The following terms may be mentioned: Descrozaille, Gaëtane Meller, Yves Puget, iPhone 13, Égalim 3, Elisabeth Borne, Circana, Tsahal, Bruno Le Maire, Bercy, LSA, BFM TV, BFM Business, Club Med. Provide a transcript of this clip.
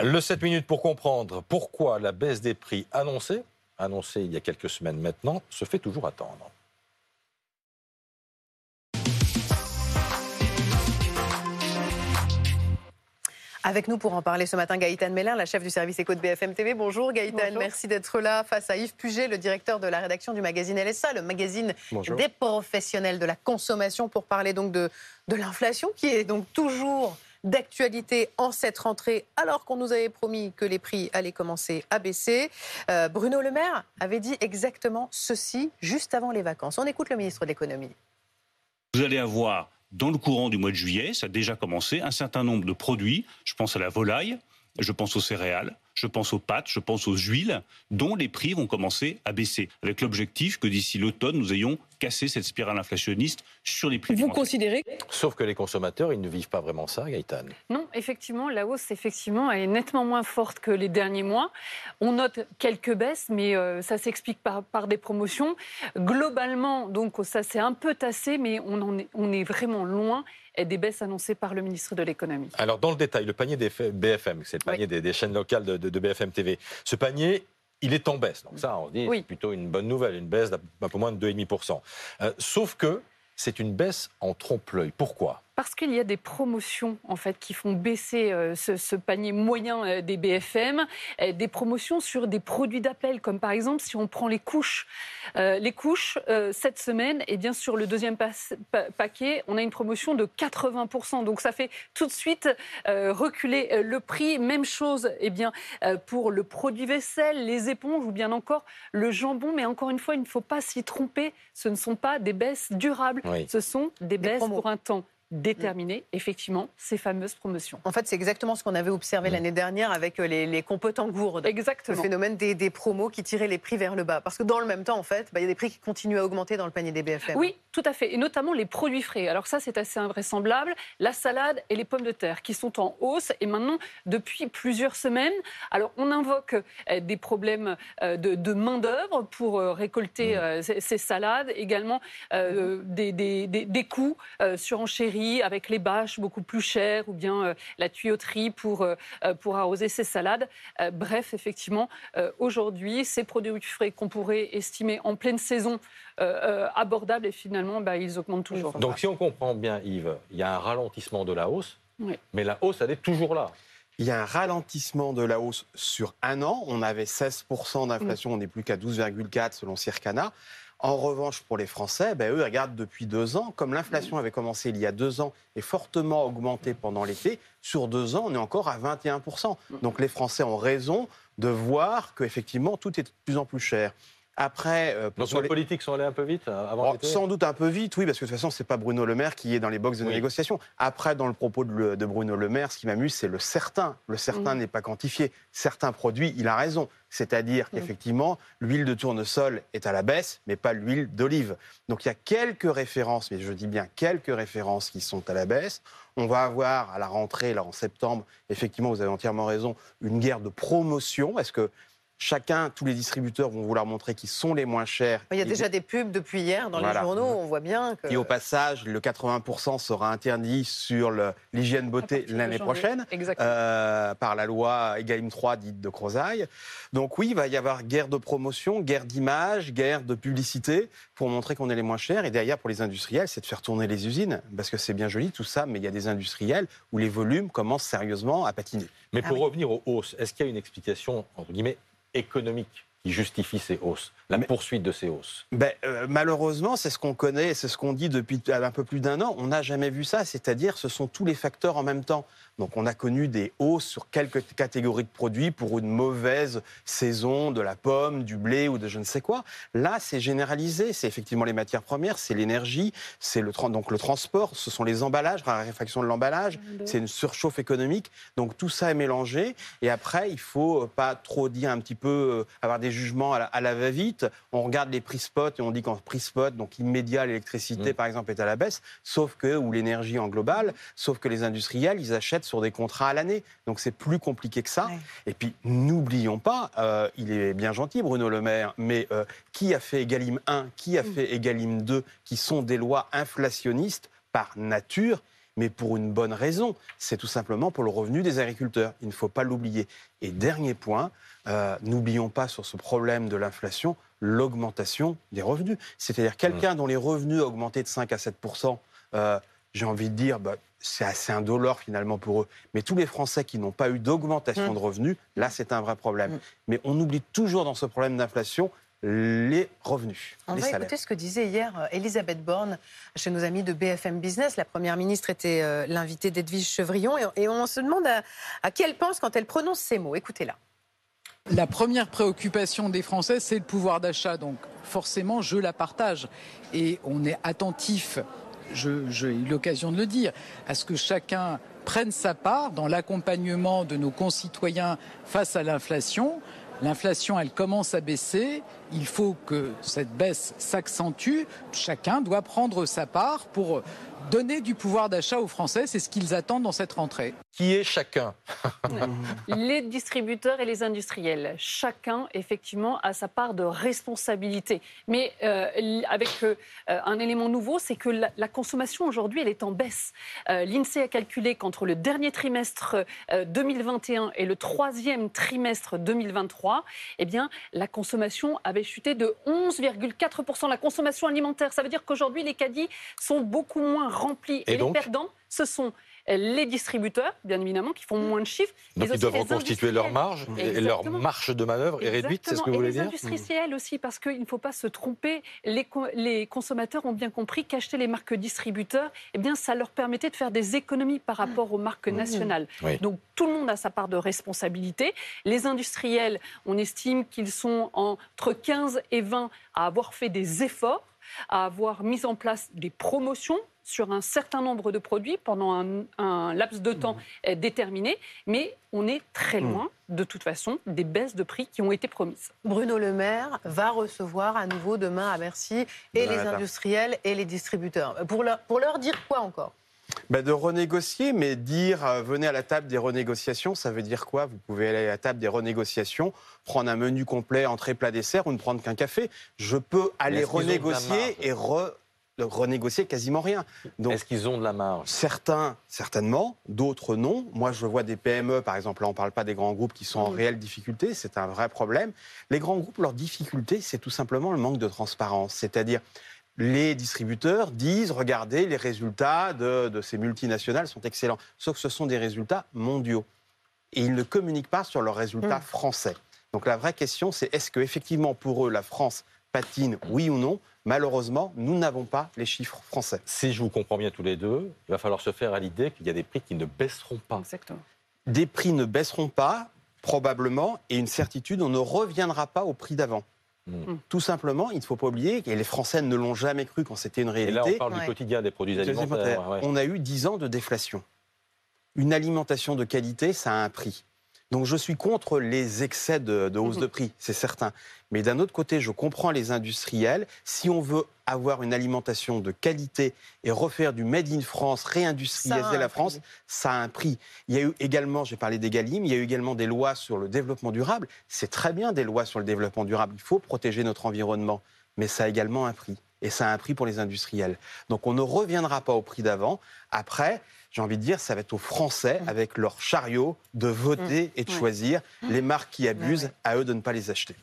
Le 7 minutes pour comprendre pourquoi la baisse des prix annoncée il y a quelques semaines maintenant, se fait toujours attendre. Avec nous pour en parler ce matin, Gaëtane Meller, la chef du service éco de BFM TV. Bonjour Gaëtane, bonjour. Merci d'être là face à Yves Puget, le directeur de la rédaction du magazine LSA, le magazine bonjour. Des professionnels de la consommation, pour parler donc de l'inflation qui est donc toujours d'actualité en cette rentrée, alors qu'on nous avait promis que les prix allaient commencer à baisser. Bruno Le Maire avait dit exactement ceci juste avant les vacances. On écoute le ministre de l'Économie. Vous allez avoir... dans le courant du mois de juillet, ça a déjà commencé, un certain nombre de produits, je pense à la volaille, je pense aux céréales, je pense aux pâtes, je pense aux huiles, dont les prix vont commencer à baisser, avec l'objectif que d'ici l'automne, nous ayons cassé cette spirale inflationniste sur les prix. Vous considérez... Sauf que les consommateurs, ils ne vivent pas vraiment ça, Gaëtane. Non, effectivement, la hausse, elle est nettement moins forte que les derniers mois. On note quelques baisses, mais ça s'explique par des promotions. Globalement, donc, ça s'est un peu tassé, mais on est vraiment loin des baisses annoncées par le ministre de l'Économie. Alors, dans le détail, le panier des BFM, c'est le panier des chaînes locales de BFM TV, ce panier, il est en baisse. Donc ça, on se dit, c'est plutôt une bonne nouvelle, une baisse d'un peu moins de 2,5%. Sauf que c'est une baisse en trompe-l'œil. Pourquoi ? Parce qu'il y a des promotions en fait, qui font baisser ce panier moyen des BFM, des promotions sur des produits d'appel, comme par exemple si on prend les couches. Les couches, cette semaine, et bien sur le deuxième paquet, on a une promotion de 80%. Donc ça fait tout de suite reculer le prix. Même chose pour le produit vaisselle, les éponges ou bien encore le jambon. Mais encore une fois, il ne faut pas s'y tromper. Ce ne sont pas des baisses durables. Oui. Ce sont des baisses pour un temps déterminer effectivement ces fameuses promotions. En fait, c'est exactement ce qu'on avait observé l'année dernière avec les compotes en gourde. Exactement. Le phénomène des promos qui tiraient les prix vers le bas. Parce que dans le même temps, en fait, il y a des prix qui continuent à augmenter dans le panier des BFM. Oui, tout à fait. Et notamment les produits frais. Alors ça, c'est assez invraisemblable. La salade et les pommes de terre qui sont en hausse et maintenant depuis plusieurs semaines. Alors, on invoque des problèmes de main-d'œuvre pour récolter ces salades. Également, des coûts surenchéris avec les bâches beaucoup plus chères ou bien la tuyauterie pour arroser ses salades. Bref, effectivement, aujourd'hui, ces produits frais qu'on pourrait estimer en pleine saison abordables, et finalement, ils augmentent toujours. Donc, si on comprend bien, Yves, il y a un ralentissement de la hausse, mais la hausse, elle est toujours là. Il y a un ralentissement de la hausse sur un an. On avait 16% d'inflation, on n'est plus qu'à 12,4% selon Circana. En revanche, pour les Français, eux regardent depuis 2 ans. Comme l'inflation avait commencé il y a 2 ans et fortement augmenté pendant l'été, sur 2 ans, on est encore à 21%. Donc les Français ont raison de voir qu'effectivement, tout est de plus en plus cher. Après, donc les politiques sont allés un peu vite avant l'été ? Sans doute un peu vite, oui, parce que de toute façon, ce n'est pas Bruno Le Maire qui est dans les boxes de négociation. Après, dans le propos de Bruno Le Maire, ce qui m'amuse, c'est le certain. Le certain n'est pas quantifié. Certains produits, il a raison. C'est-à-dire qu'effectivement, l'huile de tournesol est à la baisse, mais pas l'huile d'olive. Donc il y a quelques références, mais je dis bien quelques références qui sont à la baisse. On va avoir à la rentrée, là en septembre, effectivement, vous avez entièrement raison, une guerre de promotion. Est-ce que... chacun, tous les distributeurs vont vouloir montrer qu'ils sont les moins chers. Il y a déjà des pubs depuis hier dans les journaux, on voit bien que... Et au passage, le 80% sera interdit sur l'hygiène beauté l'année prochaine, par la loi Égalim 3, dite Descrozaille. Donc oui, il va y avoir guerre de promotion, guerre d'image, guerre de publicité, pour montrer qu'on est les moins chers. Et derrière, pour les industriels, c'est de faire tourner les usines, parce que c'est bien joli tout ça, mais il y a des industriels où les volumes commencent sérieusement à patiner. Mais pour revenir aux hausses, est-ce qu'il y a une explication, entre guillemets, économique qui justifie ces hausses, poursuite de ces hausses? Malheureusement, c'est ce qu'on connaît, c'est ce qu'on dit depuis un peu plus d'1 an. On n'a jamais vu ça, c'est-à-dire ce sont tous les facteurs en même temps. Donc on a connu des hausses sur quelques catégories de produits pour une mauvaise saison de la pomme, du blé ou de je ne sais quoi. Là, c'est généralisé. C'est effectivement les matières premières, c'est l'énergie, c'est le transport, ce sont les emballages, la raréfaction de l'emballage, c'est une surchauffe économique. Donc tout ça est mélangé. Et après, il ne faut pas trop dire un petit peu, avoir des jugements à la va-vite. On regarde les prix spot et on dit qu'en prix spot, donc immédiat, l'électricité par exemple est à la baisse, ou l'énergie en global, sauf que les industriels, ils achètent sur des contrats à l'année. Donc c'est plus compliqué que ça. Ouais. Et puis n'oublions pas, il est bien gentil Bruno Le Maire, mais qui a fait Égalim 1, qui a fait Égalim 2, qui sont des lois inflationnistes par nature. mais pour une bonne raison. C'est tout simplement pour le revenu des agriculteurs. Il ne faut pas l'oublier. Et dernier point, n'oublions pas sur ce problème de l'inflation l'augmentation des revenus. C'est-à-dire quelqu'un dont les revenus ont augmenté de 5 à 7%, j'ai envie de dire... Bah, c'est assez indolore finalement pour eux. Mais tous les Français qui n'ont pas eu d'augmentation de revenus, là c'est un vrai problème. Mais on oublie toujours dans ce problème d'inflation les revenus, les salaires. On va écouter ce que disait hier Elisabeth Borne chez nos amis de BFM Business. La Première ministre était l'invitée d'Edwige Chevrillon et on se demande à qui elle pense quand elle prononce ces mots. Écoutez-la. La première préoccupation des Français, c'est le pouvoir d'achat. Donc forcément, je la partage. Et on est attentif. J'ai eu l'occasion de le dire, à ce que chacun prenne sa part dans l'accompagnement de nos concitoyens face à l'inflation. L'inflation, elle commence à baisser. Il faut que cette baisse s'accentue. Chacun doit prendre sa part pour donner du pouvoir d'achat aux Français. C'est ce qu'ils attendent dans cette rentrée. Qui est chacun ? Les distributeurs et les industriels. Chacun, effectivement, a sa part de responsabilité. Mais avec un élément nouveau, c'est que la consommation, aujourd'hui, elle est en baisse. L'INSEE a calculé qu'entre le dernier trimestre 2021 et le troisième trimestre 2023, eh bien, la consommation avait chuté de 11,4%. La consommation alimentaire, ça veut dire qu'aujourd'hui, les caddies sont beaucoup moins remplis. Et les perdants, ce sont les distributeurs, bien évidemment, qui font moins de chiffres. Donc ils doivent reconstituer leur marge, et leur marge de manœuvre est réduite, c'est ce que vous voulez dire ? Et les industriels aussi, parce qu'il ne faut pas se tromper. Les consommateurs ont bien compris qu'acheter les marques distributeurs, eh bien, ça leur permettait de faire des économies par rapport aux marques nationales. Oui. Donc tout le monde a sa part de responsabilité. Les industriels, on estime qu'ils sont entre 15 et 20 à avoir fait des efforts, à avoir mis en place des promotions sur un certain nombre de produits pendant un laps de temps déterminé, mais on est très loin, de toute façon, des baisses de prix qui ont été promises. Bruno Le Maire va recevoir à nouveau demain à Bercy et les industriels et les distributeurs. Pour leur dire quoi encore ? De renégocier, mais dire venez à la table des renégociations, ça veut dire quoi ? Vous pouvez aller à la table des renégociations, prendre un menu complet, entrée, plat, dessert, ou ne prendre qu'un café. Je peux aller renégocier et renégocier quasiment rien. Donc, est-ce qu'ils ont de la marge ? Certains, certainement, d'autres non. Moi, je vois des PME, par exemple, là, on ne parle pas des grands groupes qui sont en réelle difficulté, c'est un vrai problème. Les grands groupes, leur difficulté, c'est tout simplement le manque de transparence, c'est-à-dire... Les distributeurs disent, regardez, les résultats de ces multinationales sont excellents. Sauf que ce sont des résultats mondiaux. Et ils ne communiquent pas sur leurs résultats français. Donc la vraie question, c'est est-ce qu'effectivement, pour eux, la France patine, oui ou non ? Malheureusement, nous n'avons pas les chiffres français. Si je vous comprends bien tous les deux, il va falloir se faire à l'idée qu'il y a des prix qui ne baisseront pas. Exactement. Des prix ne baisseront pas, probablement, et une certitude, on ne reviendra pas au prix d'avant. Tout simplement, il ne faut pas oublier, et les Français ne l'ont jamais cru quand c'était une réalité. Et là, on parle du quotidien des produits alimentaires. On a eu 10 ans de déflation. Une alimentation de qualité, ça a un prix. Donc je suis contre les excès de hausse de prix, c'est certain. Mais d'un autre côté, je comprends les industriels. Si on veut avoir une alimentation de qualité et refaire du Made in France, réindustrialiser la France, ça a un prix. Il y a eu également, j'ai parlé d'Égalim, il y a eu également des lois sur le développement durable. C'est très bien des lois sur le développement durable. Il faut protéger notre environnement. Mais ça a également un prix. Et ça a un prix pour les industriels. Donc on ne reviendra pas au prix d'avant. Après... J'ai envie de dire, ça va être aux Français, avec leur chariot, de voter et de choisir. Les marques qui abusent, à eux de ne pas les acheter.